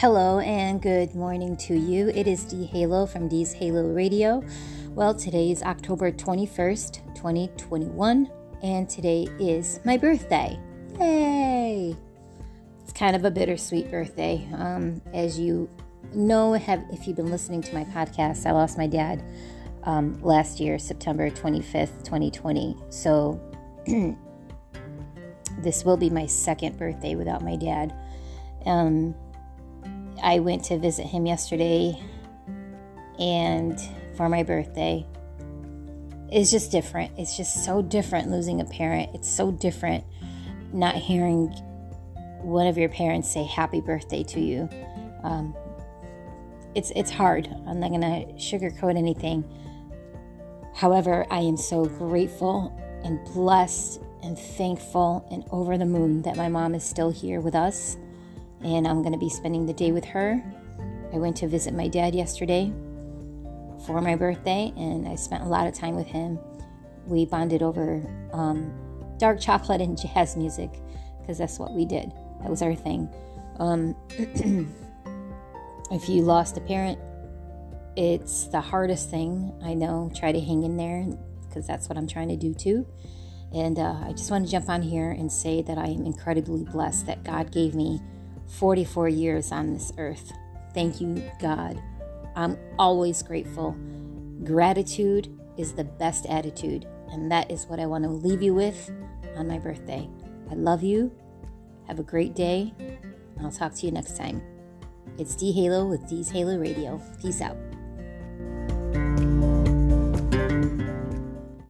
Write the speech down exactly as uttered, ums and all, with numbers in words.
Hello and good morning to you. It is D Halo from D's Halo Radio. Well, today is October twenty-first, twenty twenty-one, and today is my birthday. Yay! It's kind of a bittersweet birthday. Um, as you know, have if you've been listening to my podcast, I lost my dad um, last year, September twenty-fifth, twenty twenty. So this will be my second birthday without my dad. Um... I went to visit him yesterday, and for my birthday, it's just different. It's just so different losing a parent. It's so different not hearing one of your parents say happy birthday to you. Um, it's it's hard. I'm not going to sugarcoat anything. However, I am so grateful and blessed and thankful and over the moon that my mom is still here with us. And I'm going to be spending the day with her. I went to visit my dad yesterday for my birthday, and I spent a lot of time with him. We bonded over um, dark chocolate and jazz music, because that's what we did. That was our thing. Um, if you lost a parent, it's the hardest thing. I know, try to hang in there, because that's what I'm trying to do too. And uh, I just want to jump on here and say that I am incredibly blessed that God gave me forty-four years on this earth. Thank you, God. I'm always grateful. Gratitude is the best attitude, and that is what I want to leave you with on my birthday. I love you. Have a great day, and I'll talk to you next time. It's D Halo with D's Halo Radio. Peace out.